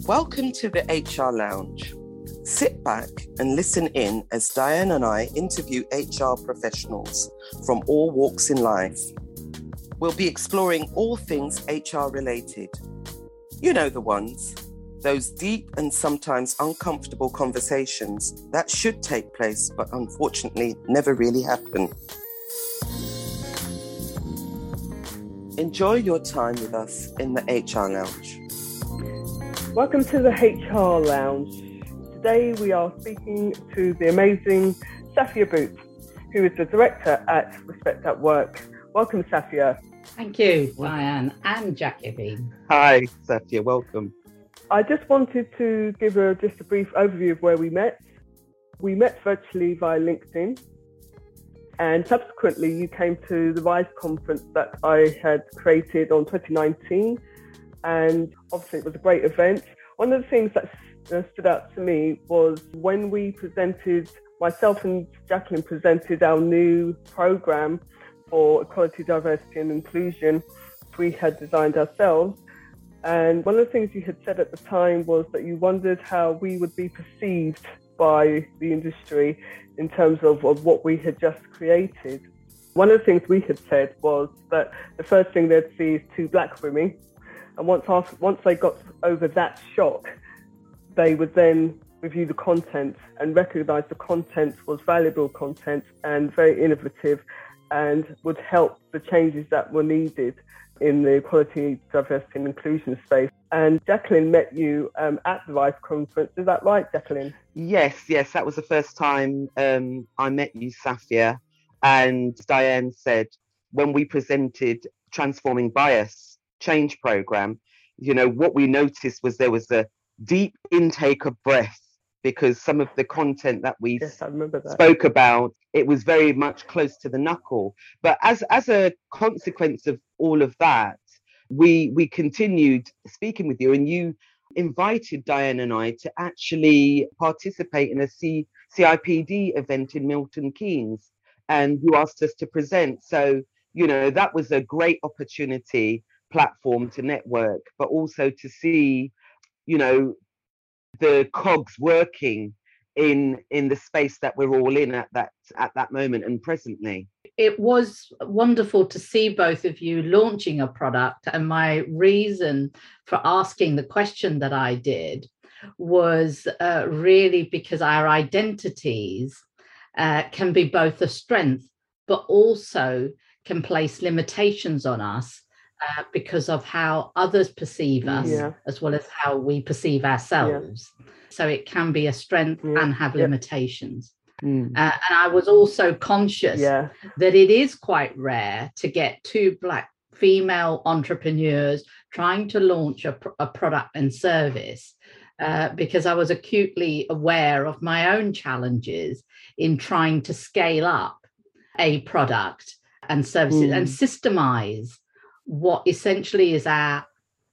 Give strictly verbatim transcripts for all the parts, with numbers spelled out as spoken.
Welcome to the H R Lounge. Sit back and listen in as Diane and I interview H R professionals from all walks in life. We'll be exploring all things H R related. You know the ones, those deep and sometimes uncomfortable conversations that should take place but unfortunately never really happen. Enjoy your time with us in the H R Lounge. Welcome to the H R Lounge. Today we are speaking to the amazing Safia Boot, who is the Director at Respect at Work. Welcome, Safia. Thank you, Diane and Jackie. Hi, Safia, welcome. I just wanted to give a, just a brief overview of where we met. We met virtually via LinkedIn, and subsequently you came to the Rise conference that I had created on twenty nineteen. And obviously it was a great event. One of the things that stood out to me was when we presented, myself and Jacqueline presented our new programme for equality, diversity and inclusion we had designed ourselves. And one of the things you had said at the time was that you wondered how we would be perceived by the industry in terms of, of what we had just created. One of the things we had said was that the first thing they'd see is two black women. And once after, once they got over that shock, they would then review the content and recognise the content was valuable content and very innovative and would help the changes that were needed in the equality, diversity and inclusion space. And Jacqueline met you um, at the Rise conference. Is that right, Jacqueline? Yes, yes. That was the first time um, I met you, Safia. And Diane said, when we presented Transforming Bias, change program, you know, what we noticed was there was a deep intake of breath because some of the content that we yes, I remember that. spoke about, it was very much close to the knuckle. But as as a consequence of all of that, we we continued speaking with you, and you invited Diane and I to actually participate in a C, CIPD event in Milton Keynes, and you asked us to present. So, you know, that was a great opportunity platform to network, but also to see, you know, the cogs working in in the space that we're all in at that at that moment and presently. It was wonderful to see both of you launching a product, and my reason for asking the question that I did was uh, really because our identities uh, can be both a strength, but also can place limitations on us. Uh, because of how others perceive us, yeah. as well as how we perceive ourselves. Yeah. So it can be a strength yeah. and have yeah. limitations. Mm. Uh, and I was also conscious yeah. that it is quite rare to get two black female entrepreneurs trying to launch a, a product and service, uh, because I was acutely aware of my own challenges in trying to scale up a product and services mm. and systemize what essentially is our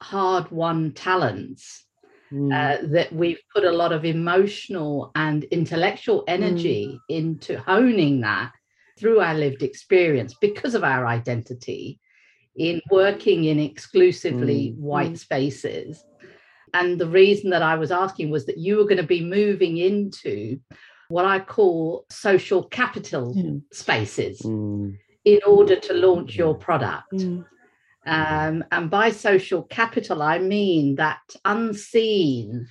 hard-won talents mm. uh, that we've put a lot of emotional and intellectual energy mm. into honing that through our lived experience because of our identity in working in exclusively mm. white mm. spaces. And the reason that I was asking was that you were going to be moving into what I call social capital mm. spaces mm. in order to launch your product. Mm. Um, and by social capital, I mean that unseen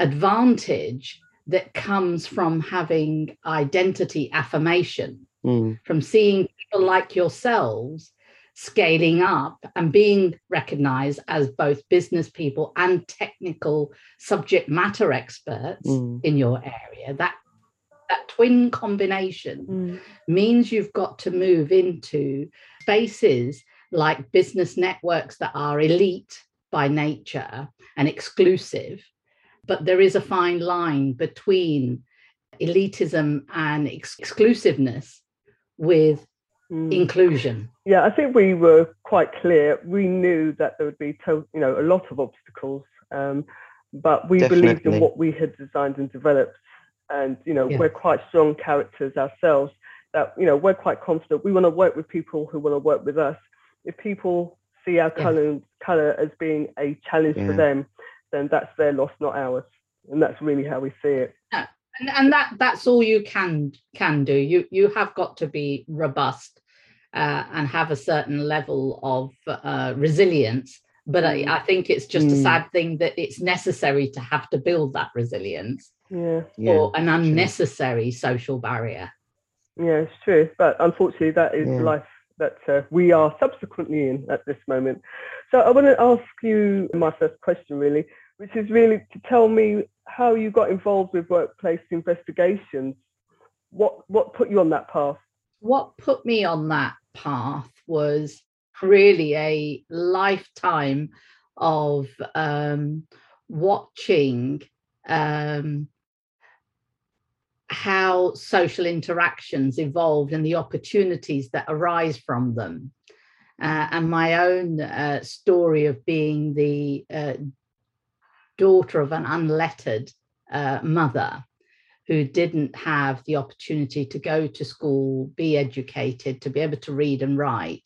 advantage that comes from having identity affirmation, mm. from seeing people like yourselves scaling up and being recognised as both business people and technical subject matter experts mm. in your area. That, that twin combination mm. means you've got to move into spaces like business networks that are elite by nature and exclusive. But there is a fine line between elitism and ex- exclusiveness with mm. inclusion. Yeah, I think we were quite clear. We knew that there would be to- you know, a lot of obstacles, um, but we Definitely. believed in what we had designed and developed. And, you know, yeah. we're quite strong characters ourselves that, you know, we're quite confident. We want to work with people who want to work with us. If people see our yeah. colour, colour as being a challenge yeah. for them, then that's their loss, not ours. And that's really how we see it. Yeah. And, and that that's all you can can do. You you have got to be robust uh, and have a certain level of uh, resilience. But I, I think it's just mm. a sad thing that it's necessary to have to build that resilience yeah. Yeah, or an unnecessary true. social barrier. Yeah, it's true. But unfortunately, that is yeah. life that uh, we are subsequently in at this moment. So I want to ask you my first question, really, which is really to tell me how you got involved with workplace investigations. What what put you on that path? What put me on that path was really a lifetime of um, watching um, how social interactions evolved and the opportunities that arise from them. Uh, and my own uh, story of being the uh, daughter of an unlettered uh, mother who didn't have the opportunity to go to school, be educated, to be able to read and write,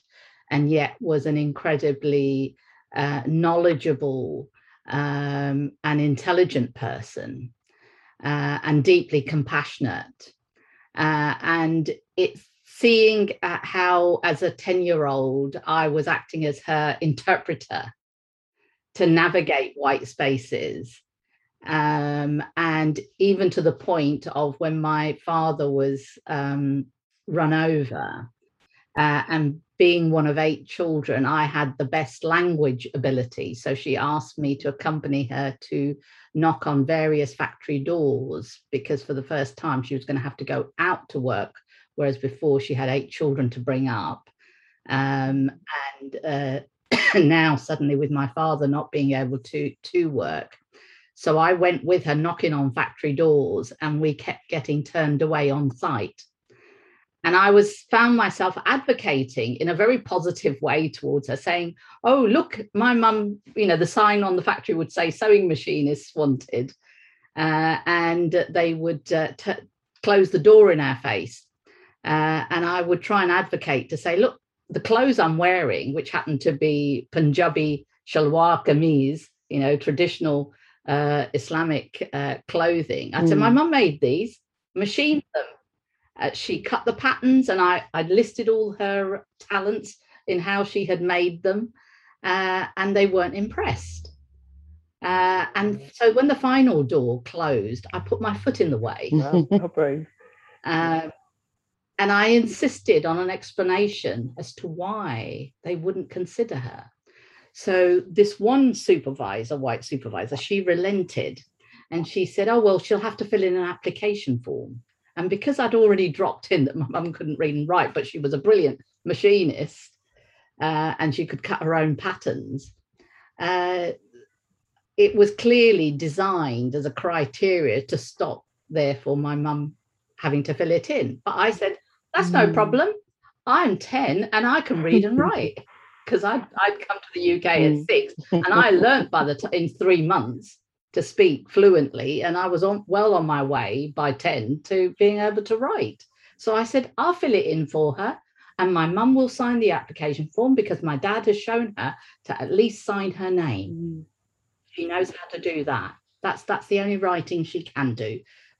and yet was an incredibly uh, knowledgeable um, and intelligent person uh, and deeply compassionate. Uh, and it's seeing uh, how, as a ten-year-old, I was acting as her interpreter to navigate white spaces. Um, and even to the point of when my father was um, run over uh, and being one of eight children, I had the best language ability. So she asked me to accompany her to knock on various factory doors because for the first time she was going to have to go out to work, whereas before she had eight children to bring up. Um, and uh, now suddenly with my father not being able to, to work. So I went with her knocking on factory doors and we kept getting turned away on site. And I was found myself advocating in a very positive way towards her, saying, oh, look, my mum, you know, the sign on the factory would say sewing machinists wanted. Uh, and they would uh, t- close the door in our face. Uh, and I would try and advocate to say, look, the clothes I'm wearing, which happened to be Punjabi shalwar kameez, you know, traditional uh, Islamic uh, clothing. I mm. said, my mum made these, machined them. Uh, she cut the patterns and I, I listed all her talents in how she had made them uh, and they weren't impressed. Uh, and so when the final door closed, I put my foot in the way. Wow, how brave. Uh, and I insisted on an explanation as to why they wouldn't consider her. So this one supervisor, white supervisor, she relented and she said, oh, well, she'll have to fill in an application form. And because I'd already dropped in that my mum couldn't read and write, but she was a brilliant machinist uh, and she could cut her own patterns, uh, it was clearly designed as a criteria to stop, therefore, my mum having to fill it in. But I said, that's mm. no problem. I'm ten and I can read and write because I'd, I'd come to the U K mm. at six and I learned by the t- in three months. to speak fluently, and I was on well on my way by ten to being able to write. So I said, I'll fill it in for her and my mum will sign the application form because my dad has shown her to at least sign her name. She knows how to do that. That's that's the only writing she can do,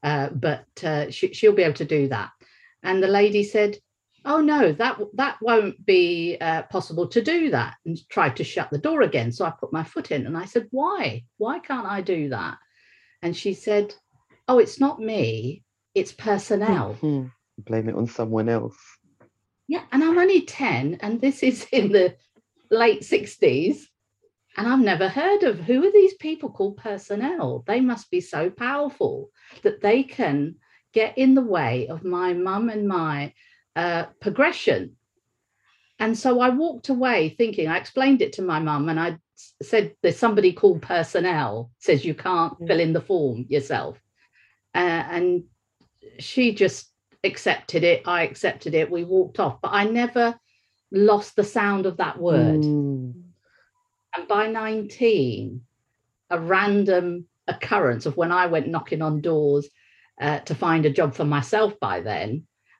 uh, but uh, she, she'll be able to do that. And the lady said, oh no, that, that won't be uh, possible to do that, and tried to shut the door again. So I put my foot in and I said, why? Why can't I do that? And she said, oh, it's not me, it's personnel. Mm-hmm. Blame it on someone else. Yeah, and I'm only ten and this is in the late sixties and I've never heard of, who are these people called personnel? They must be so powerful that they can get in the way of my mum and my Uh, progression. And so I walked away thinking, I explained it to my mum and I said, there's somebody called personnel says you can't yeah. fill in the form yourself. Uh, and she just accepted it. I accepted it. We walked off, but I never lost the sound of that word. Mm. And by nineteen, a random occurrence of when I went knocking on doors uh, to find a job for myself by then,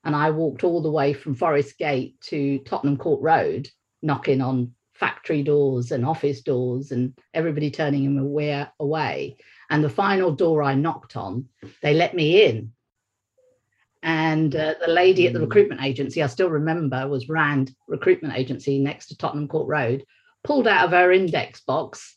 and I walked all the way from Forest Gate to Tottenham Court Road, knocking on factory doors and office doors and everybody turning him away. And the final door I knocked on, they let me in. And uh, the lady at the recruitment agency, I still remember, was Rand Recruitment Agency next to Tottenham Court Road, pulled out of her index box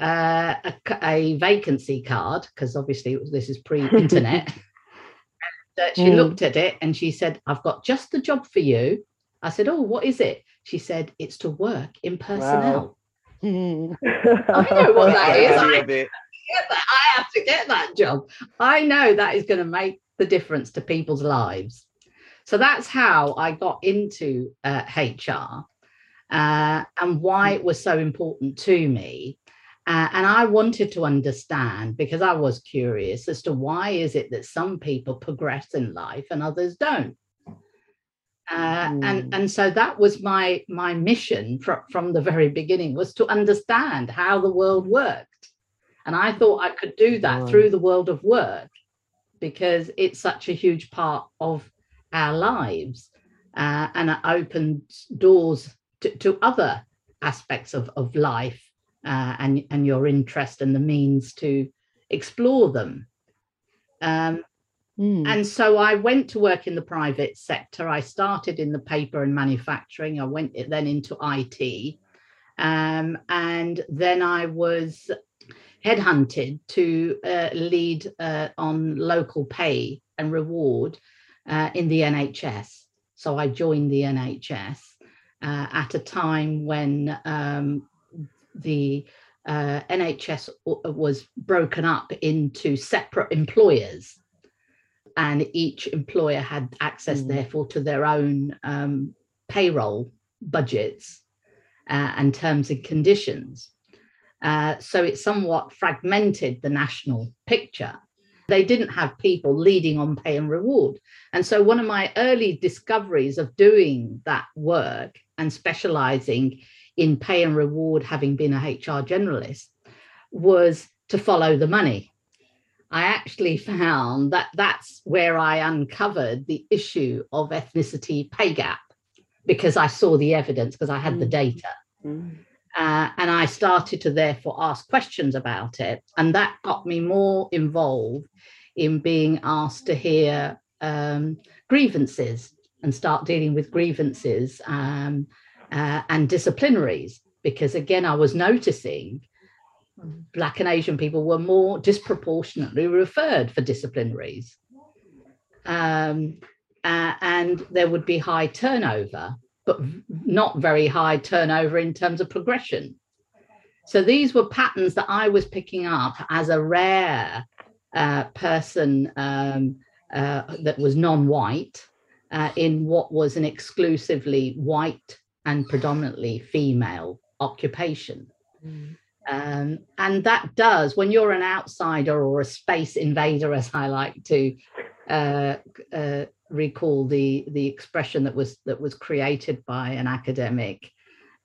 uh, a, a vacancy card, because obviously it was, this is pre-internet. And, uh, she mm. looked at it and she said, "I've got just the job for you." I said, "Oh, what is it?" She said, "It's to work in personnel." Wow. Mm. I know what that is. I have, that. I have to get that job. I know that is going to make the difference to people's lives. So that's how I got into uh, H R uh, and why it was so important to me. Uh, and I wanted to understand, because I was curious as to why is it that some people progress in life and others don't. Uh, mm. and, and so that was my, my mission fr- from the very beginning, was to understand how the world worked. And I thought I could do that wow. through the world of work, because it's such a huge part of our lives uh, and it opens doors to, to other aspects of, of life uh, and, and your interest and the means to explore them. Um, mm. And so I went to work in the private sector. I started in the paper and manufacturing. I went then into I T. Um, and then I was headhunted to uh, lead uh, on local pay and reward uh, in the N H S. So I joined the N H S uh, at a time when um, the uh, N H S was broken up into separate employers, and each employer had access, mm. therefore, to their own um, payroll budgets uh, and terms and conditions. Uh, so it somewhat fragmented the national picture. They didn't have people leading on pay and reward. And so one of my early discoveries of doing that work and specialising in pay and reward, having been a H R generalist, was to follow the money. I actually found that that's where I uncovered the issue of ethnicity pay gap, because I saw the evidence, because I had mm. the data. Mm. Uh, and I started to therefore ask questions about it. And that got me more involved in being asked to hear um, grievances and start dealing with grievances um, uh, and disciplinaries. Because again, I was noticing Black and Asian people were more disproportionately referred for disciplinaries. Um, uh, and there would be high turnover, but not very high turnover in terms of progression. So these were patterns that I was picking up as a rare uh, person um, uh, that was non-white uh, in what was an exclusively white and predominantly female occupation. Mm. Um, and that does, when you're an outsider or a space invader, as I like to uh, uh, recall the the expression that was that was created by an academic,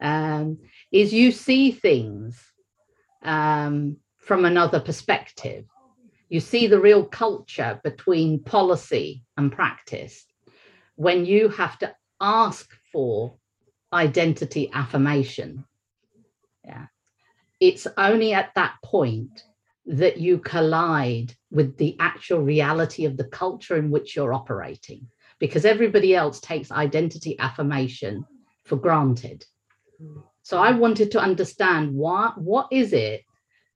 um, is you see things um, from another perspective. You see the real culture between policy and practice when you have to ask for identity affirmation. Yeah, it's only at that point that you collide with the actual reality of the culture in which you're operating, because everybody else takes identity affirmation for granted. So I wanted to understand what, what is it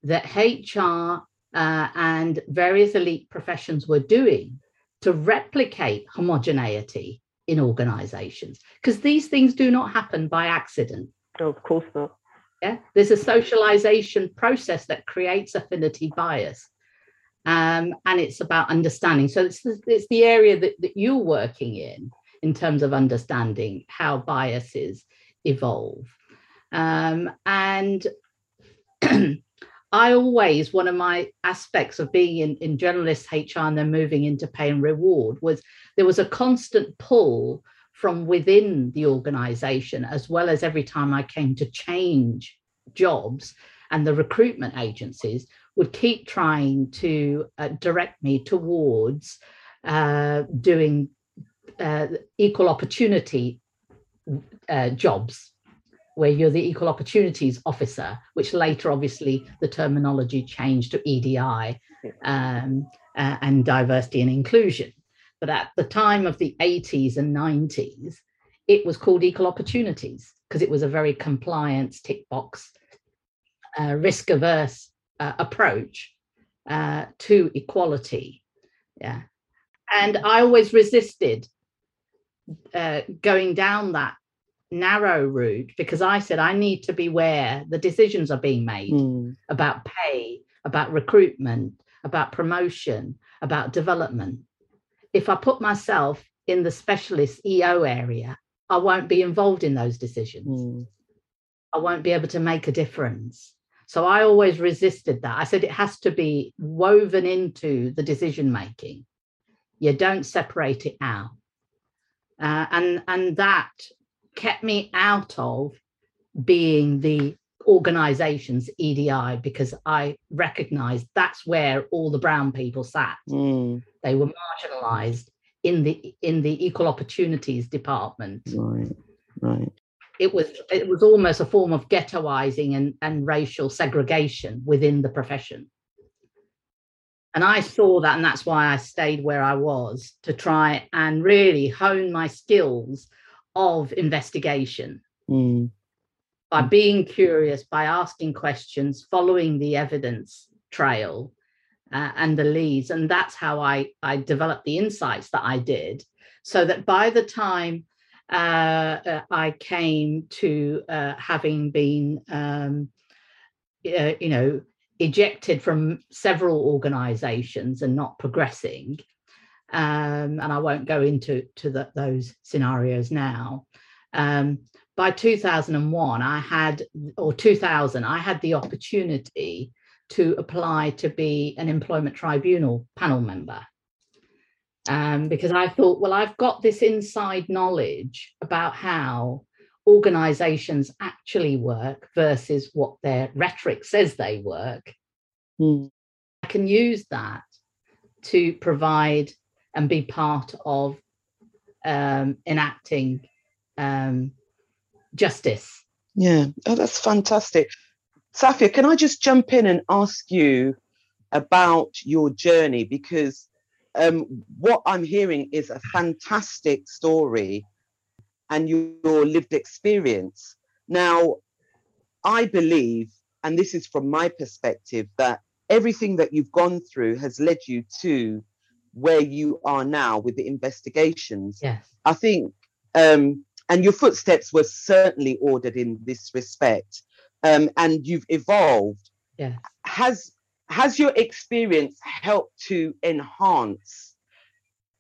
that H R uh, and various elite professions were doing to replicate homogeneity in organizations, because these things do not happen by accident. Oh, of course not. Yeah, there's a socialization process that creates affinity bias. Um, and it's about understanding. So it's, it's the area that, that you're working in, in terms of understanding how biases evolve. Um, and I always, one of my aspects of being in, in journalist H R and then moving into pay and reward, was there was a constant pull from within the organisation, as well as every time I came to change jobs, and the recruitment agencies would keep trying to uh, direct me towards uh, doing uh, equal opportunity uh, jobs where you're the Equal Opportunities Officer, which later, obviously, the terminology changed to E D I, um, uh, and Diversity and Inclusion. But at the time of the eighties and nineties, it was called Equal Opportunities because it was a very compliance, tick box, uh, risk-averse uh, approach uh, to equality. Yeah. And I always resisted uh, going down that narrow route because I said I need to be where the decisions are being made mm. about pay, about recruitment, about promotion, about development. If I put myself in the specialist E O area, I won't be involved in those decisions. Mm. I won't be able to make a difference. So I always resisted that. I said it has to be woven into the decision making. You don't separate it out. Uh, and, and that kept me out of being the organisation's E D I because I recognised that's where all the brown people sat. Mm. They were marginalised in the in the Equal Opportunities Department. Right, right. It was it was almost a form of ghettoising and, and racial segregation within the profession. And I saw that, and that's why I stayed where I was, to try and really hone my skills of investigation mm. by being curious, by asking questions, following the evidence trail uh, and the leads. And that's how I, I developed the insights that I did, so that by the time uh, I came to uh, having been, um, uh, you know, ejected from several organisations and not progressing, um, and I won't go into to the, those scenarios now. Um, by two thousand one, I had, or two thousand, I had the opportunity to apply to be an employment tribunal panel member, um, because I thought, well, I've got this inside knowledge about how organisations actually work versus what their rhetoric says they work. Mm. I can use that to provide and be part of um, enacting um, justice. Yeah, oh, that's fantastic. Safia, can I just jump in and ask you about your journey? Because um, what I'm hearing is a fantastic story and your lived experience. Now, I believe, and this is from my perspective, that everything that you've gone through has led you to where you are now with the investigations. Yes. I think, um, and your footsteps were certainly ordered in this respect, um, and you've evolved. Yes. Has, has your experience helped to enhance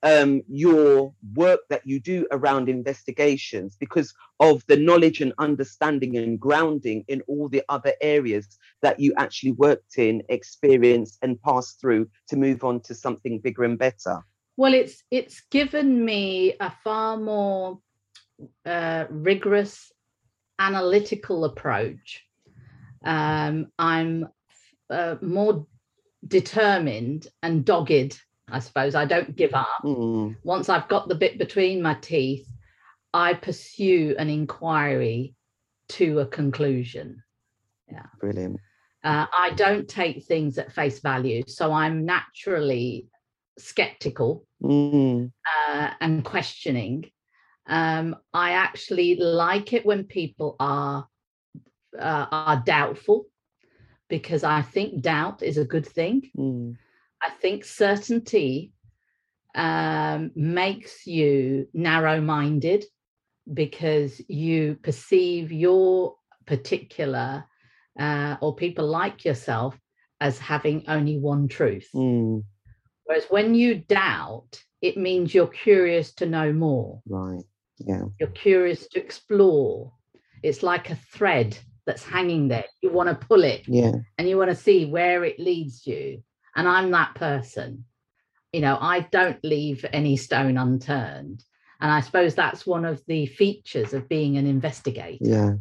Um, your work that you do around investigations because of the knowledge and understanding and grounding in all the other areas that you actually worked in, experienced and passed through to move on to something bigger and better? Well, it's it's given me a far more uh, rigorous analytical approach. Um, I'm uh, more determined and dogged, I suppose. I don't give up. Mm. Once I've got the bit between my teeth, I pursue an inquiry to a conclusion. Yeah, brilliant. Uh, I don't take things at face value, so I'm naturally sceptical mm. uh, and questioning. Um, I actually like it when people are uh, are doubtful, because I think doubt is a good thing. Mm. I think certainty um, makes you narrow-minded because you perceive your particular uh, or people like yourself as having only one truth. Mm. Whereas when you doubt, it means you're curious to know more. Right. Yeah. You're curious to explore. It's like a thread that's hanging there. You want to pull it. Yeah. And you want to see where it leads you. And I'm that person. You know, I don't leave any stone unturned. And I suppose that's one of the features of being an investigator. Yeah,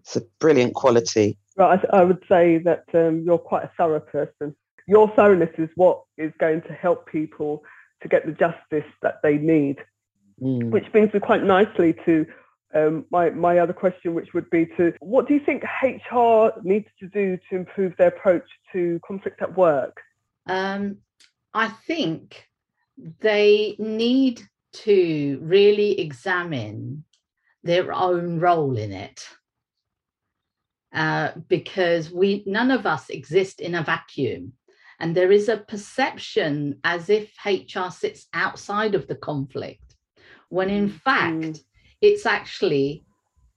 it's a brilliant quality. Right, I, I would say that um, you're quite a thorough person. Your thoroughness is what is going to help people to get the justice that they need, mm. which brings me quite nicely to um, my, my other question, which would be to, what do you think H R needs to do to improve their approach to conflict at work? Um, I think they need to really examine their own role in it, uh, because we none of us exist in a vacuum. And there is a perception as if H R sits outside of the conflict, when in fact, mm. it's actually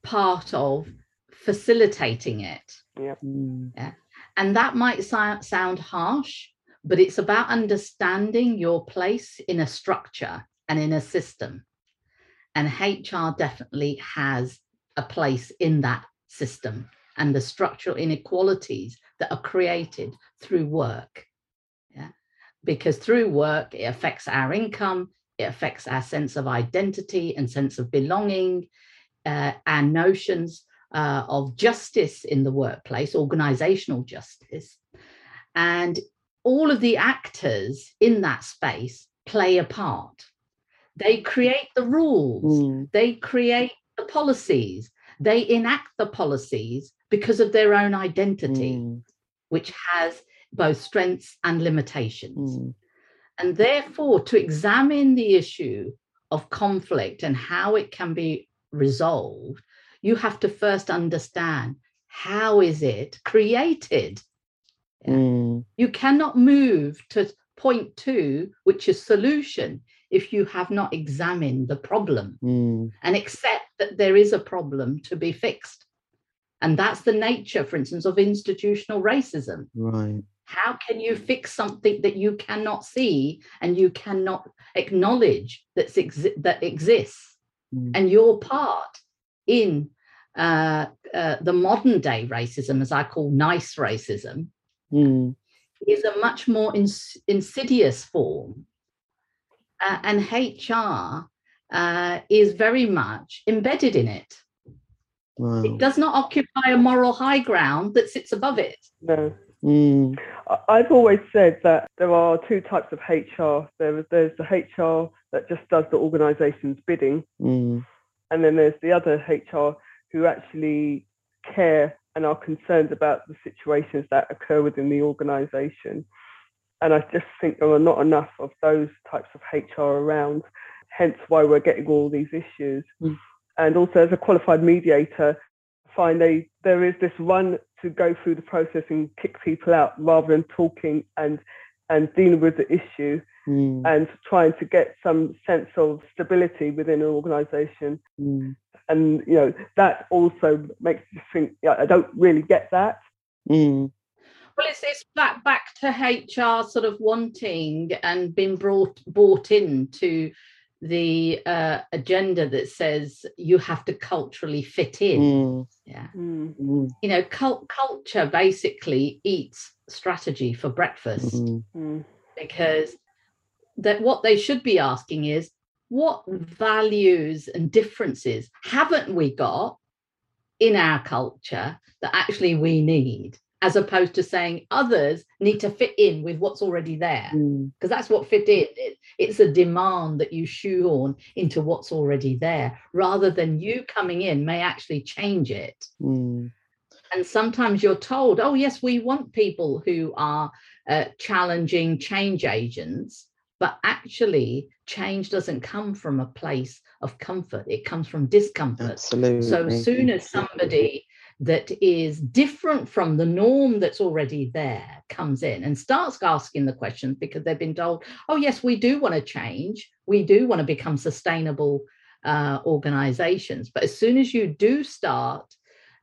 part of facilitating it. Yep. Yeah. And that might so- sound harsh, but it's about understanding your place in a structure and in a system. And H R definitely has a place in that system and the structural inequalities that are created through work. Yeah. Because through work, it affects our income, it affects our sense of identity and sense of belonging, uh, our notions uh, of justice in the workplace, organizational justice. And all of the actors in that space play a part. They create the rules, mm. they create the policies, they enact the policies because of their own identity, mm. which has both strengths and limitations. Mm. And therefore, to examine the issue of conflict and how it can be resolved, you have to first understand, how is it created? Mm. You cannot move to point two, which is solution, if you have not examined the problem mm. and accept that there is a problem to be fixed. And that's the nature, for instance, of institutional racism. Right. How can you fix something that you cannot see and you cannot acknowledge that's exi- that exists? Mm. And your part in uh, uh, the modern day racism, as I call nice racism, mm. is a much more ins- insidious form. Uh, and H R uh, is very much embedded in it. Wow. It does not occupy a moral high ground that sits above it. No. Mm. I've always said that there are two types of H R. There, there's the H R that just does the organisation's bidding, mm. and then there's the other H R who actually care and are concerned about the situations that occur within the organisation. And I just think there are not enough of those types of H R around, hence why we're getting all these issues. Mm. And also, as a qualified mediator, I find they, there is this run to go through the process and kick people out rather than talking and, and dealing with the issue mm. and trying to get some sense of stability within an organisation. Mm. And, you know, that also makes you think, yeah, I don't really get that. Mm. Well, it's, it's back, back to H R sort of wanting and being brought bought into the uh, agenda that says you have to culturally fit in. Mm. Yeah, mm. You know, cult, culture basically eats strategy for breakfast mm. because that what they should be asking is, what values and differences haven't we got in our culture that actually we need? As opposed to saying others need to fit in with what's already there. Because mm. that's what fit in. It, it's a demand that you shoehorn into what's already there, rather than you coming in may actually change it. Mm. And sometimes you're told, oh, yes, we want people who are uh, challenging change agents. But actually, change doesn't come from a place of comfort. It comes from discomfort. Absolutely. So as soon as somebody that is different from the norm that's already there comes in and starts asking the questions because they've been told, oh, yes, we do want to change. We do want to become sustainable uh, organizations. But as soon as you do start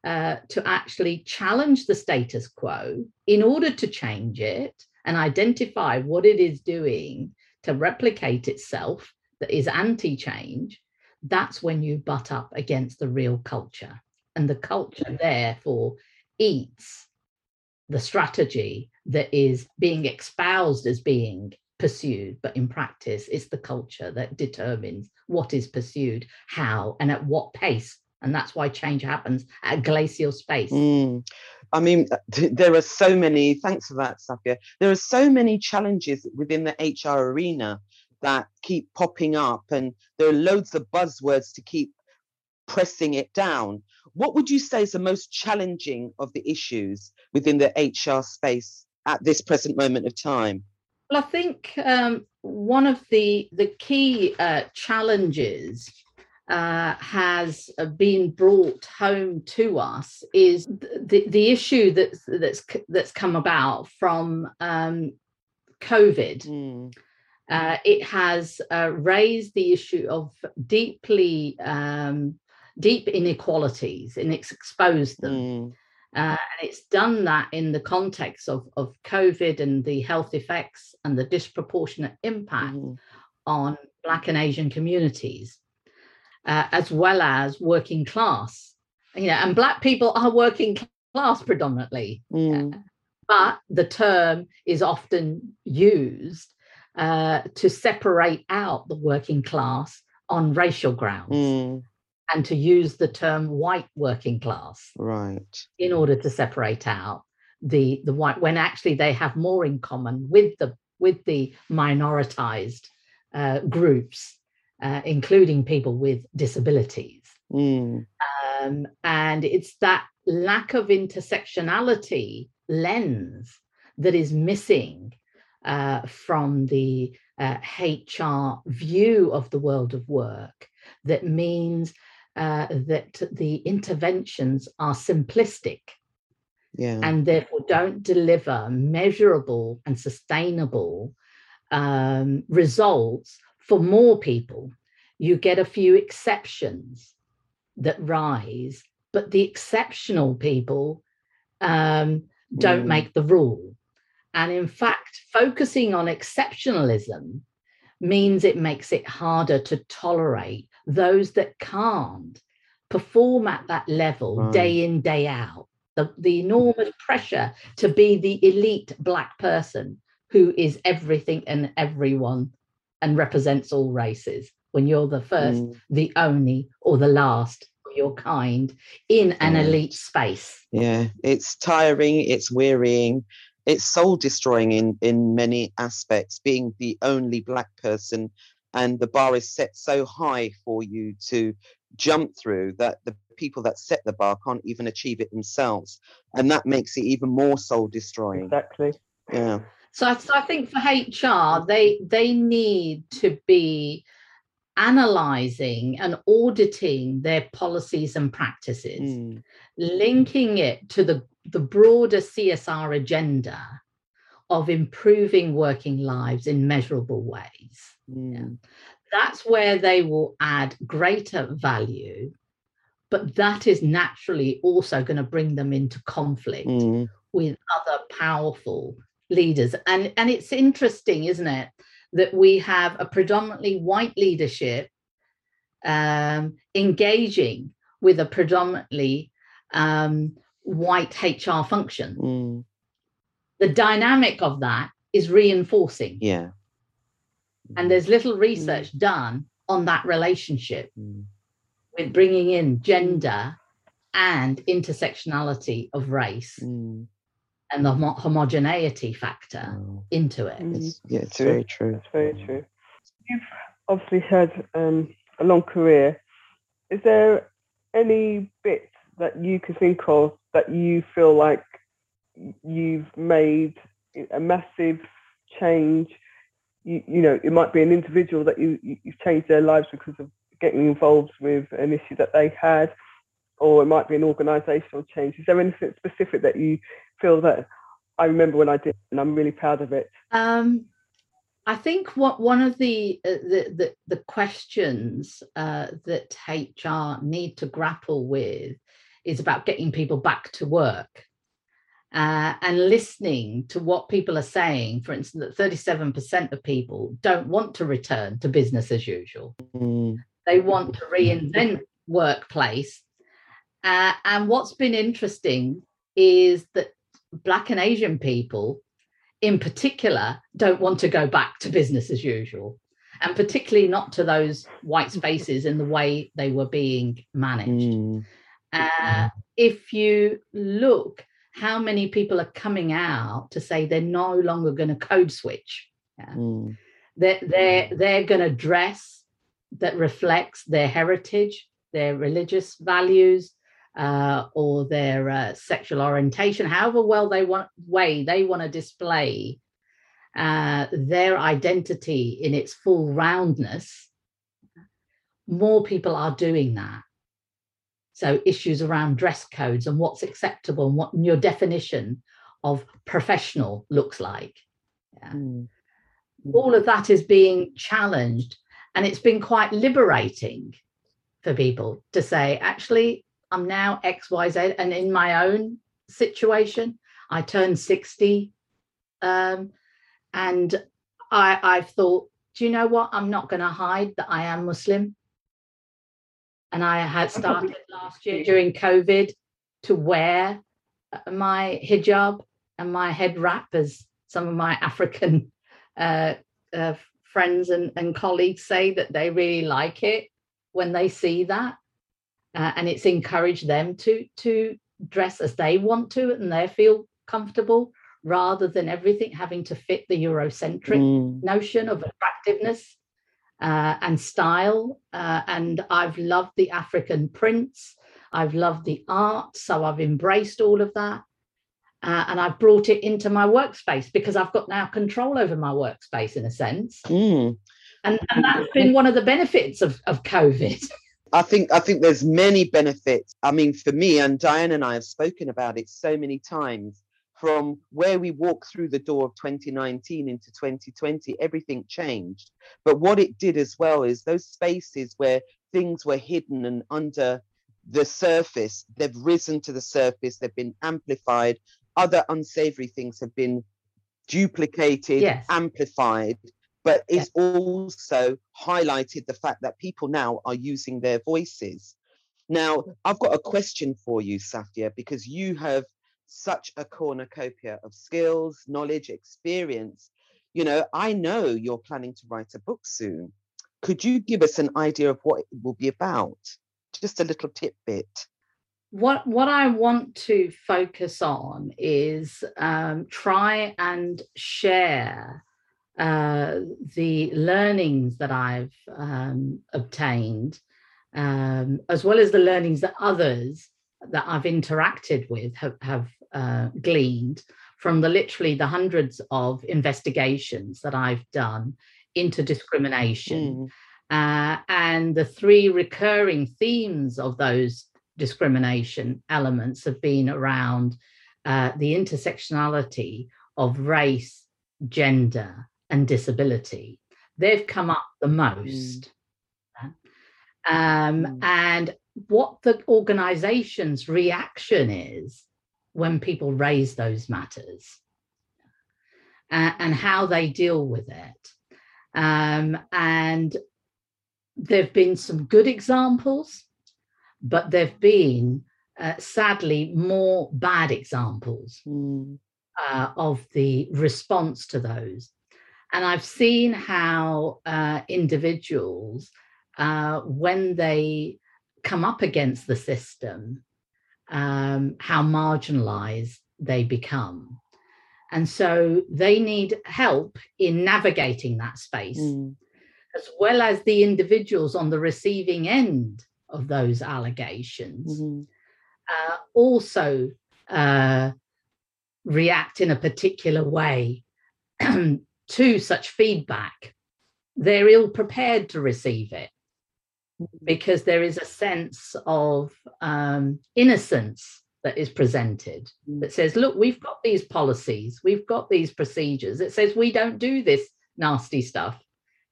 uh, to actually challenge the status quo in order to change it and identify what it is doing to replicate itself that is anti-change, that's when you butt up against the real culture. And the culture, therefore, eats the strategy that is being espoused as being pursued. But in practice, it's the culture that determines what is pursued, how, and at what pace. And that's why change happens at a glacial space. Mm. I mean, there are so many, thanks for that, Safia. There are so many challenges within the H R arena that keep popping up. And there are loads of buzzwords to keep pressing it down. What would you say is the most challenging of the issues within the H R space at this present moment of time? Well, I think um, one of the, the key uh, challenges uh, has been brought home to us is the, the issue that's, that's, that's come about from um, COVID. Mm. Uh, it has uh, raised the issue of deeply um, deep inequalities and it's exposed them. Mm. Uh, and it's done that in the context of, of COVID and the health effects and the disproportionate impact mm. on Black and Asian communities, uh, as well as working class. You know, and Black people are working class predominantly, mm. uh, but the term is often used uh, to separate out the working class on racial grounds. Mm. And to use the term white working class, right, in order to separate out the, the white, when actually they have more in common with the with the minoritized uh, groups, uh, including people with disabilities. Mm. Um, and it's that lack of intersectionality lens that is missing uh, from the uh, H R view of the world of work. That means Uh, that the interventions are simplistic, yeah, and therefore don't deliver measurable and sustainable um, results for more people. You get a few exceptions that rise, but the exceptional people um, don't mm. make the rule. And in fact, focusing on exceptionalism means it makes it harder to tolerate those that can't perform at that level, right, day in, day out. The, the enormous pressure to be the elite Black person who is everything and everyone and represents all races, when you're the first, mm. the only, or the last of your kind in an right. elite space. Yeah, it's tiring, it's wearying. It's soul-destroying in, in many aspects, being the only Black person, and the bar is set so high for you to jump through that the people that set the bar can't even achieve it themselves. And that makes it even more soul-destroying. Exactly. Yeah. So, so I think for H R, they they need to be analysing and auditing their policies and practices, mm. linking it to the the broader C S R agenda of improving working lives in measurable ways. Mm. Yeah. That's where they will add greater value, but that is naturally also going to bring them into conflict mm. with other powerful leaders. And, and it's interesting, isn't it, that we have a predominantly white leadership um, engaging with a predominantly um, white H R function. Mm. The dynamic of that is reinforcing. Yeah. And there's little research mm. done on that relationship mm. with bringing in gender and intersectionality of race mm. and the homo- homogeneity factor oh. into it. It's, yeah, it's very true. It's very true. You've obviously had um, a long career. Is there any bit that you could think of that you feel like you've made a massive change? You, you know, it might be an individual that you, you, you've changed their lives because of getting involved with an issue that they had, or it might be an organisational change. Is there anything specific that you feel that I remember when I did and I'm really proud of it? Um, I think what one of the, uh, the, the, the questions uh, that H R need to grapple with is about getting people back to work. Uh, and listening to what people are saying, for instance, that thirty-seven percent of people don't want to return to business as usual. Mm. They want to reinvent workplace. Uh, and what's been interesting is that Black and Asian people in particular don't want to go back to business as usual, and particularly not to those white spaces in the way they were being managed. Mm. Uh, if you look how many people are coming out to say they're no longer going to code switch. Yeah. Mm. They're, they're, they're going to dress that reflects their heritage, their religious values, uh, or their uh, sexual orientation, however well they want way they want to display uh, their identity in its full roundness, more people are doing that. So issues around dress codes and what's acceptable and what your definition of professional looks like. Yeah. Mm. All of that is being challenged, and it's been quite liberating for people to say, actually, I'm now X, Y, Z. And in my own situation, I turned sixty um, and I, I've thought, do you know what? I'm not going to hide that I am Muslim. And I had started last year during COVID to wear my hijab and my head wrap, as some of my African uh, uh, friends and, and colleagues say that they really like it when they see that. Uh, and it's encouraged them to, to dress as they want to and they feel comfortable, rather than everything having to fit the Eurocentric mm. notion of attractiveness. Uh, and style, uh, and I've loved the African prints, I've loved the art, so I've embraced all of that, uh, and I've brought it into my workspace because I've got now control over my workspace in a sense, mm. and, and that's been one of the benefits of, of COVID. I think I think there's many benefits. I mean, for me, and Diane and I have spoken about it so many times, from where we walked through the door of twenty nineteen into twenty twenty, everything changed. But what it did as well is those spaces where things were hidden and under the surface, they've risen to the surface, they've been amplified. Other unsavory things have been duplicated, yes. amplified, but it's yes. also highlighted the fact that people now are using their voices. Now, I've got a question for you, Safia, because you have such a cornucopia of skills, knowledge, experience. You know, I know you're planning to write a book soon. Could you give us an idea of what it will be about? Just a little tidbit. What what I want to focus on is um, try and share uh, the learnings that I've um, obtained, um, as well as the learnings that others that I've interacted with have, have uh, gleaned from the literally the hundreds of investigations that I've done into discrimination. Mm. Uh, and the three recurring themes of those discrimination elements have been around uh, the intersectionality of race, gender, and disability. They've come up the most. Mm. Um, mm. And what the organization's reaction is when people raise those matters uh, and how they deal with it. Um, and there have been some good examples, but there have been, uh, sadly, more bad examples mm. uh, of the response to those. And I've seen how uh, individuals, uh, when they come up against the system, um, how marginalized they become. And so they need help in navigating that space, mm. as well as the individuals on the receiving end of those allegations mm-hmm. uh, also uh, react in a particular way to such feedback. They're ill prepared to receive it, because there is a sense of um, innocence that is presented that says, look, we've got these policies, we've got these procedures. It says we don't do this nasty stuff,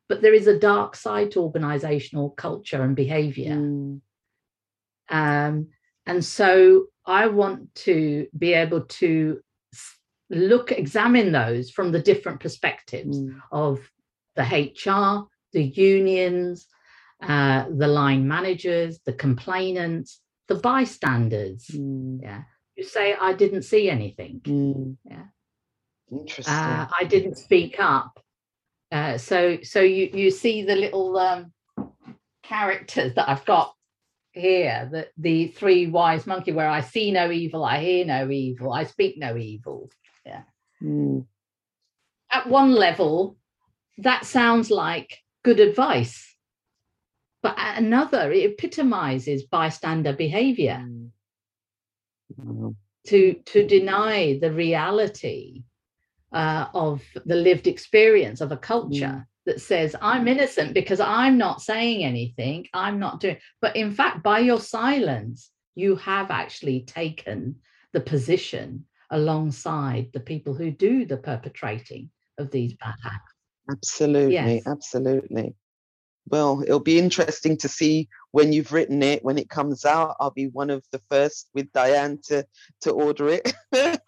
but there is a dark side to organisational culture and behaviour. Mm. Um, and so I want to be able to look, examine those from the different perspectives mm. of the H R, the unions, Uh, the line managers, the complainants, the bystanders. Mm. Yeah, you say I didn't see anything. Mm. Yeah, interesting. Uh, I didn't speak up. Uh, so, so you you see the little um, characters that I've got here, the the three wise monkey, where I see no evil, I hear no evil, I speak no evil. Yeah. Mm. At one level, that sounds like good advice. But another, it epitomizes bystander behavior. Mm. To, to deny the reality uh, of the lived experience of a culture mm. that says, I'm innocent because I'm not saying anything, I'm not doing. But in fact, by your silence, you have actually taken the position alongside the people who do the perpetrating of these bad acts. Absolutely, yes. absolutely. Well, it'll be interesting to see when you've written it, when it comes out. I'll be one of the first with Diane to, to order it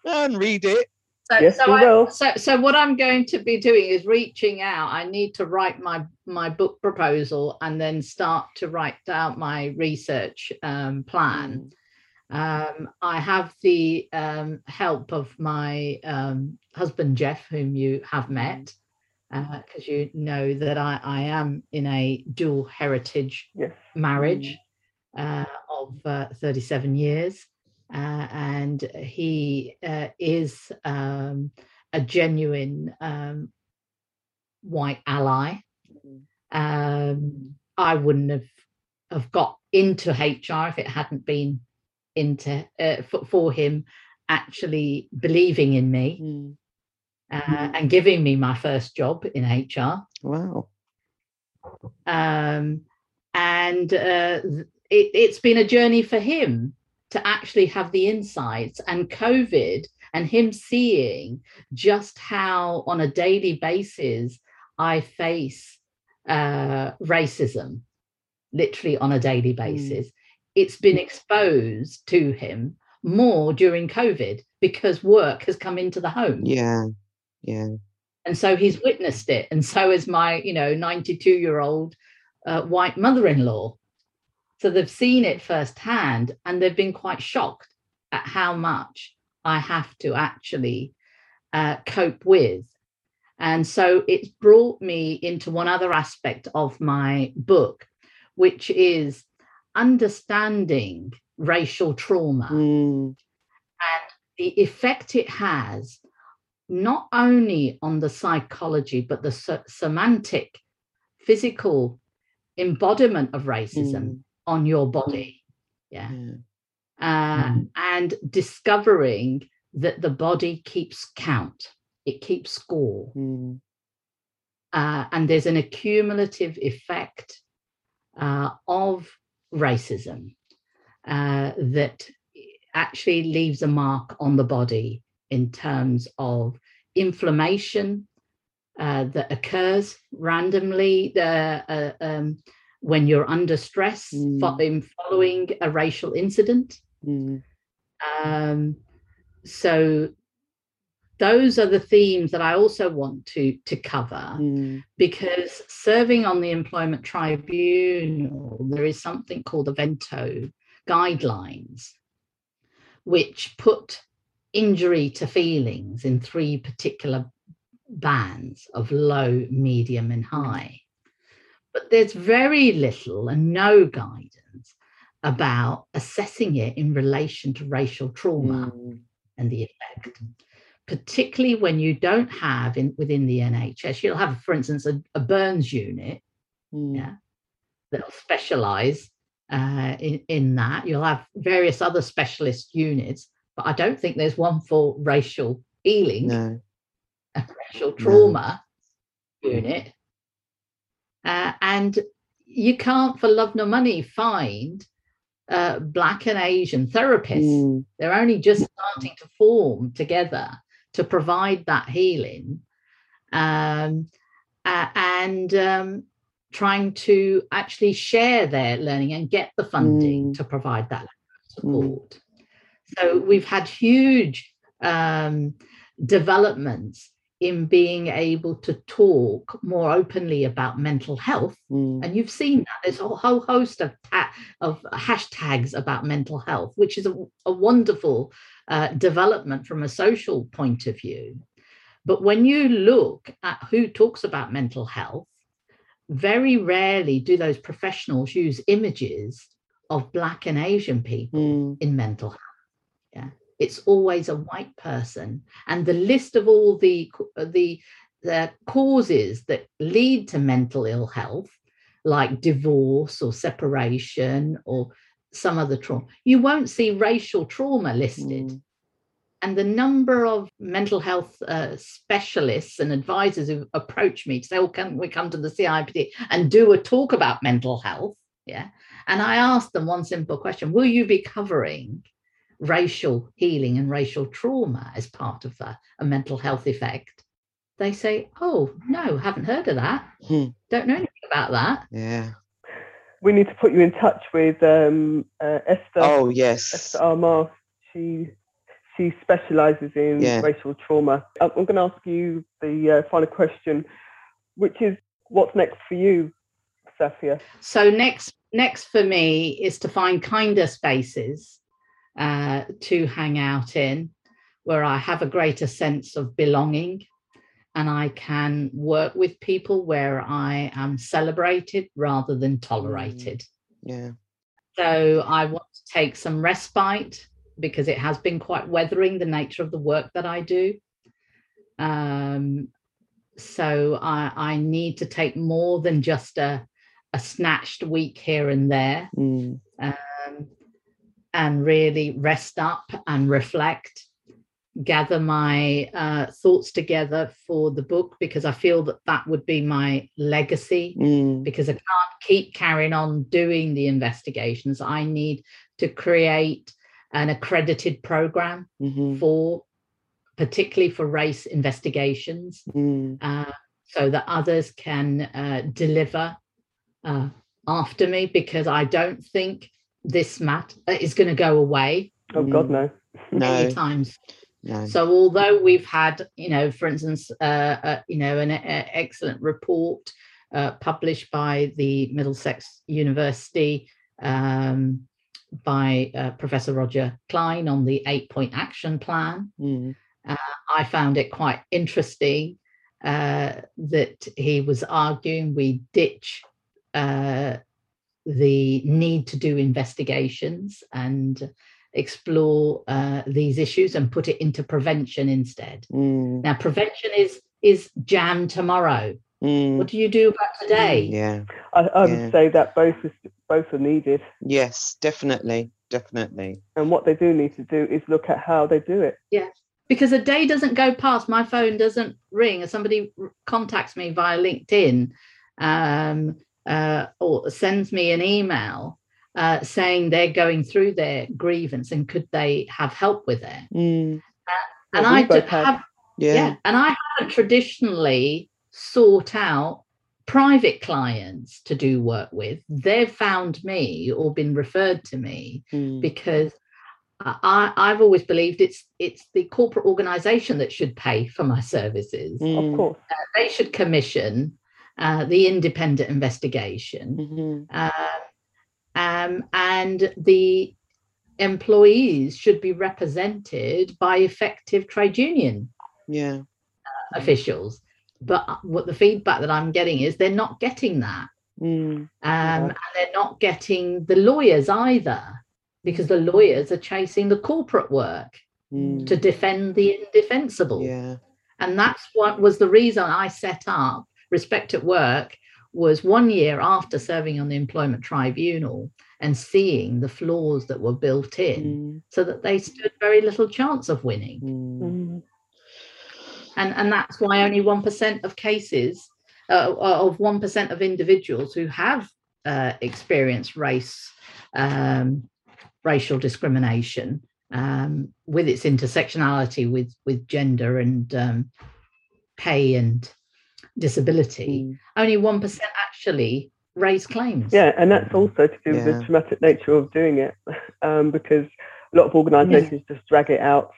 and read it. So, yes, so, I, so, so what I'm going to be doing is reaching out. I need to write my, my book proposal and then start to write out my research um, plan. Um, I have the um, help of my um, husband, Jeff, whom you have met. Because uh, you know that I, I am in a dual heritage yes. marriage uh, of uh, thirty-seven years. Uh, and he uh, is um, a genuine um, white ally. Um, I wouldn't have, have got into H R if it hadn't been into uh, for, for him actually believing in me. Mm. Uh, and giving me my first job in H R. Wow. Um, and uh, it, it's been a journey for him to actually have the insights, and COVID and him seeing just how on a daily basis I face uh, racism, literally on a daily basis. Mm. It's been exposed to him more during COVID because work has come into the home. Yeah. Yeah, and so he's witnessed it, and so is my, you know, ninety-two-year-old uh, white mother-in-law. So they've seen it firsthand, and they've been quite shocked at how much I have to actually uh, cope with. And so it's brought me into one other aspect of my book, which is understanding racial trauma mm. and the effect it has, not only on the psychology, but the se- semantic, physical embodiment of racism mm. on your body. Yeah. yeah. Uh, mm. And discovering that the body keeps count, it keeps score. Mm. Uh, and there's an accumulative effect uh, of racism uh, that actually leaves a mark on the body in terms of inflammation uh, that occurs randomly uh, uh, um, when you're under stress mm. fo- following a racial incident. Mm. Um, so those are the themes that I also want to, to cover mm. because serving on the Employment Tribunal, there is something called the Vento Guidelines, which put injury to feelings in three particular bands of low, medium, and high. But there's very little and no guidance about assessing it in relation to racial trauma mm. and the effect, particularly when you don't have in, within the N H S, you'll have, for instance, a, a burns unit mm. yeah, that'll specialise uh, in, in that. You'll have various other specialist units, but I don't think there's one for racial healing, no. a racial trauma no. unit. Uh, and you can't, for love nor money, find uh, Black and Asian therapists. Mm. They're only just starting to form together to provide that healing um, uh, and um, trying to actually share their learning and get the funding mm. to provide that support. Mm. So we've had huge um, developments in being able to talk more openly about mental health. Mm. And you've seen that. There's a whole host of, ta- of hashtags about mental health, which is a, a wonderful uh, development from a social point of view. But when you look at who talks about mental health, very rarely do those professionals use images of Black and Asian people mm. in mental health. Yeah, it's always a white person, and the list of all the the the causes that lead to mental ill health like divorce or separation or some other trauma, you won't see racial trauma listed. Mm. And the number of mental health uh, specialists and advisors who approach me to say, oh, can we come to the C I P D and do a talk about mental health? Yeah. And I asked them one simple question: will you be covering racial healing and racial trauma as part of a, a mental health effect? They say, oh, no, haven't heard of that. Hmm. Don't know anything about that. Yeah. We need to put you in touch with um, uh, Esther. Oh, yes. Esther Armas. She... She specialises in yeah. racial trauma. I'm going to ask you the uh, final question, which is, what's next for you, Safia? So next next for me is to find kinder spaces uh, to hang out in, where I have a greater sense of belonging and I can work with people, where I am celebrated rather than tolerated. Yeah. So I want to take some respite, because it has been quite weathering, the nature of the work that I do. Um, so I, I need to take more than just a, a snatched week here and there, mm. um, and really rest up and reflect, gather my uh, thoughts together for the book, because I feel that that would be my legacy, mm. because I can't keep carrying on doing the investigations. I need to create an accredited program mm-hmm. for, particularly for race investigations, mm. uh, so that others can uh, deliver uh, after me, because I don't think this matter is going to go away. Oh God, no! Many no. times. No. So although we've had, you know, for instance, uh, uh, you know, an uh, excellent report uh, published by the Middlesex University. Um, by uh, Professor Roger Klein on the eight-point action plan. Mm. Uh, I found it quite interesting uh, that he was arguing we ditch uh, the need to do investigations and explore uh, these issues and put it into prevention instead. Mm. Now, prevention is is jam tomorrow. Mm. What do you do about today? Yeah, I, I yeah. would say that both is, both are needed. Yes, definitely, definitely. And what they do need to do is look at how they do it. Yeah, because a day doesn't go past, my phone doesn't ring, and somebody contacts me via LinkedIn um, uh, or sends me an email uh, saying they're going through their grievance and could they have help with it? Mm. Uh, and well, I do, have, yeah. yeah, and I haven't traditionally sort out private clients to do work with. They've found me or been referred to me mm. because I, I've always believed it's it's the corporate organisation that should pay for my services. Mm. Of course, uh, they should commission uh, the independent investigation, mm-hmm. uh, um, and the employees should be represented by effective trade union yeah. uh, officials. But what the feedback that I'm getting is they're not getting that. Mm, um, yeah. And they're not getting the lawyers either, because the lawyers are chasing the corporate work mm. to defend the indefensible. Yeah. And that's what was the reason I set up Respect at Work, was one year after serving on the Employment Tribunal and seeing the flaws that were built in mm. so that they stood very little chance of winning. Mm. Mm. And, and that's why only one percent of cases, uh, of one percent of individuals who have uh, experienced race, um, racial discrimination, um, with its intersectionality with, with gender and um, pay and disability, mm. only one percent actually raise claims. Yeah, and that's also to do yeah. with the traumatic nature of doing it, um, because a lot of organisations yeah. just drag it out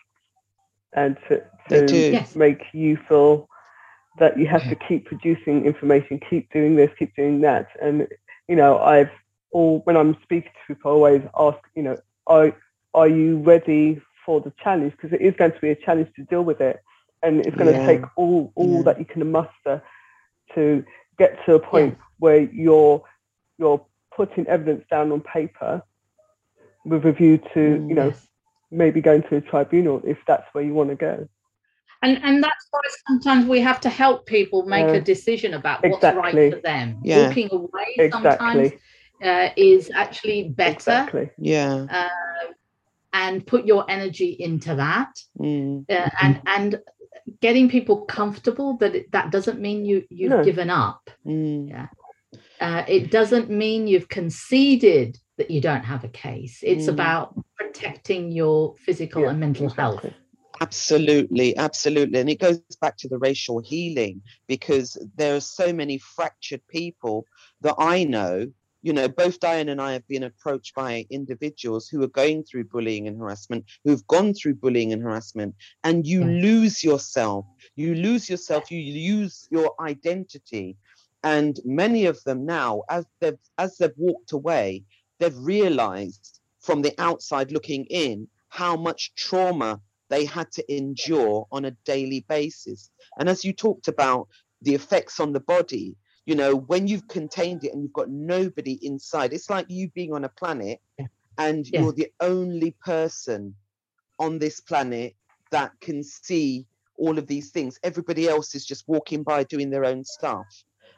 and to, to yes. make you feel that you have yeah. to keep producing information, keep doing this, keep doing that. And, you know, I've all, when I'm speaking to people, I always ask, you know, are, are you ready for the challenge? Because it is going to be a challenge to deal with it. And it's going yeah. to take all, all yeah. that you can muster to get to a point yeah. where you're, you're putting evidence down on paper with a view to, mm, you know, yes. maybe going to a tribunal if that's where you want to go. And and that's why sometimes we have to help people make uh, a decision about exactly. what's right for them. Yeah. Walking away exactly. sometimes uh, is actually better. Exactly. Yeah. Uh, and put your energy into that. Mm. Uh, and and getting people comfortable that it, that doesn't mean you you've no. given up. Mm. Yeah. Uh, it doesn't mean you've conceded that you don't have a case. It's mm. about protecting your physical yeah, and mental exactly. health. Absolutely, absolutely. And it goes back to the racial healing, because there are so many fractured people that I know, you know, both Diane and I have been approached by individuals who are going through bullying and harassment, who've gone through bullying and harassment, and you yeah. lose yourself, you lose yourself, you lose your identity. And many of them now, as they've, as they've walked away, they've realized from the outside looking in how much trauma they had to endure on a daily basis. And as you talked about the effects on the body, you know, when you've contained it and you've got nobody inside, it's like you being on a planet and yeah. you're the only person on this planet that can see all of these things. Everybody else is just walking by doing their own stuff.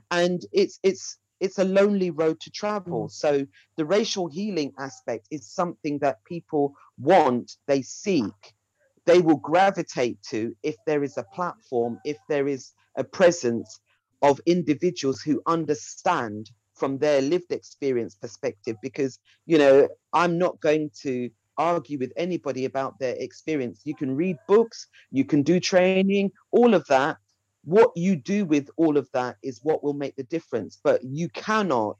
And it's it's it's a lonely road to travel. So the racial healing aspect is something that people want, they seek, they will gravitate to if there is a platform, if there is a presence of individuals who understand from their lived experience perspective. Because, you know, I'm not going to argue with anybody about their experience. You can read books, you can do training, all of that. What you do with all of that is what will make the difference. But you cannot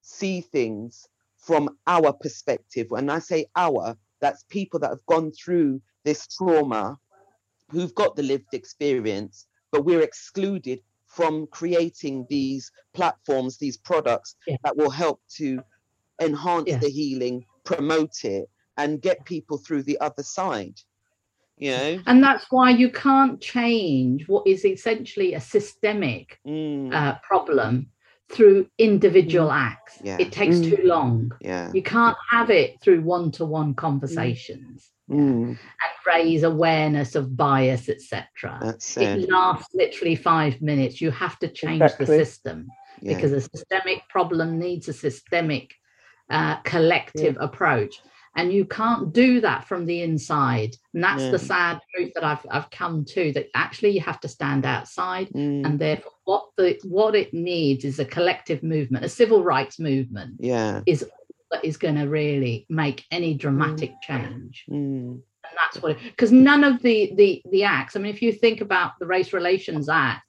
see things from our perspective. When I say our, that's people that have gone through this trauma, who've got the lived experience, but we're excluded from creating these platforms, these products yeah. that will help to enhance yeah. the healing, promote it, and get people through the other side. You know? And that's why you can't change what is essentially a systemic mm. uh, problem through individual mm. acts. Yeah. It takes mm. too long. Yeah. You can't have it through one-to-one conversations mm. yeah, and raise awareness of bias, et cetera. It, it lasts literally five minutes. You have to change exactly. the system yeah. because a systemic problem needs a systemic uh, collective yeah. approach. And you can't do that from the inside. And that's yeah. the sad truth that I've I've come to, that actually you have to stand outside. Mm. And therefore what the what it needs is a collective movement, a civil rights movement. Yeah. Is that is going to really make any dramatic mm. change. Mm. And that's what, because none of the, the the acts, I mean, if you think about the Race Relations Act,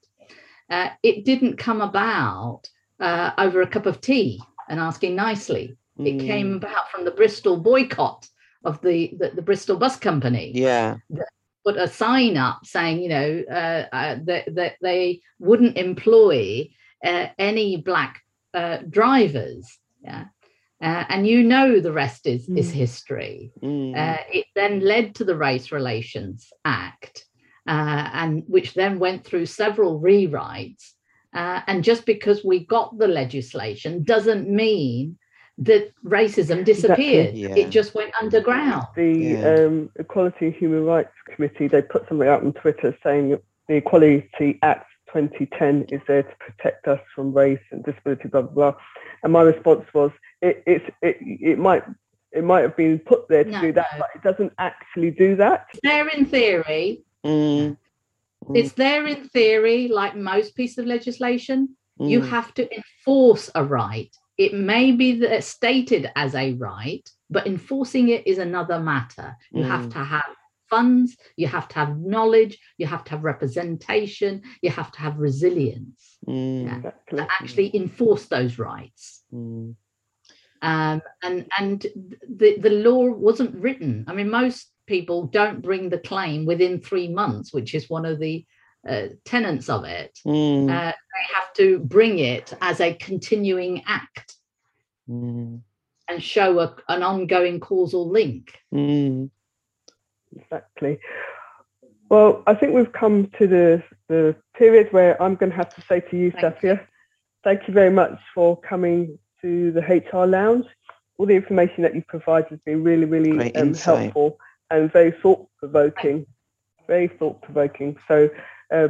uh, it didn't come about uh, over a cup of tea and asking nicely. It came about from the Bristol boycott of the, the, the Bristol bus company. Yeah. That put a sign up saying, you know, uh, uh, that, that they wouldn't employ uh, any black uh, drivers. Yeah. Uh, and you know the rest is, mm. is history. Mm. Uh, it then led to the Race Relations Act, uh, and which then went through several rewrites. Uh, and just because we got the legislation doesn't mean that racism disappeared. Exactly, yeah. It just went underground. The yeah. um, Equality and Human Rights Committee, they put something out on Twitter saying the Equality Act twenty ten is there to protect us from race and disability, blah, blah, blah. And my response was, it it's, it, it might it might have been put there to no, do that, no. but it doesn't actually do that. It's there in theory. Mm. It's there in theory, like most pieces of legislation. Mm. You have to enforce a right. It may be that stated as a right, but enforcing it is another matter. You mm. have to have funds, you have to have knowledge, you have to have representation, you have to have resilience mm. yeah, exactly. to actually enforce those rights. Mm. Um, and and the, the law wasn't written. I mean, most people don't bring the claim within three months, which is one of the Uh, tenants of it. Mm. Uh, they have to bring it as a continuing act mm. and show a, an ongoing causal link. Mm. Exactly. Well, I think we've come to the, the period where I'm going to have to say to you, thank Safia, you. thank you very much for coming to the H R Lounge. All the information that you provide has been really, really um, helpful and very thought-provoking. very thought-provoking. So uh,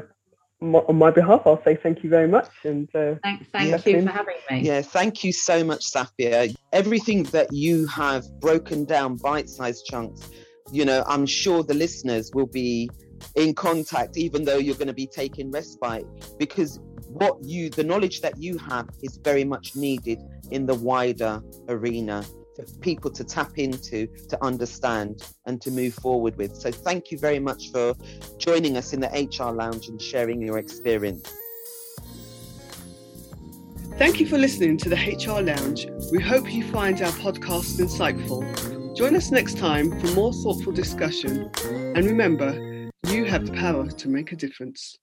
my, on my behalf, I'll say thank you very much. And uh, Thank, thank you for having me. Yeah, thank you so much, Safia. Everything that you have broken down, bite-sized chunks, you know, I'm sure the listeners will be in contact, even though you're going to be taking respite, because what you, the knowledge that you have is very much needed in the wider arena for people to tap into, to understand and to move forward with. So thank you very much for joining us in the H R Lounge and sharing your experience. Thank you for listening to the H R Lounge. We hope you find our podcast insightful. Join us next time for more thoughtful discussion. And remember, you have the power to make a difference.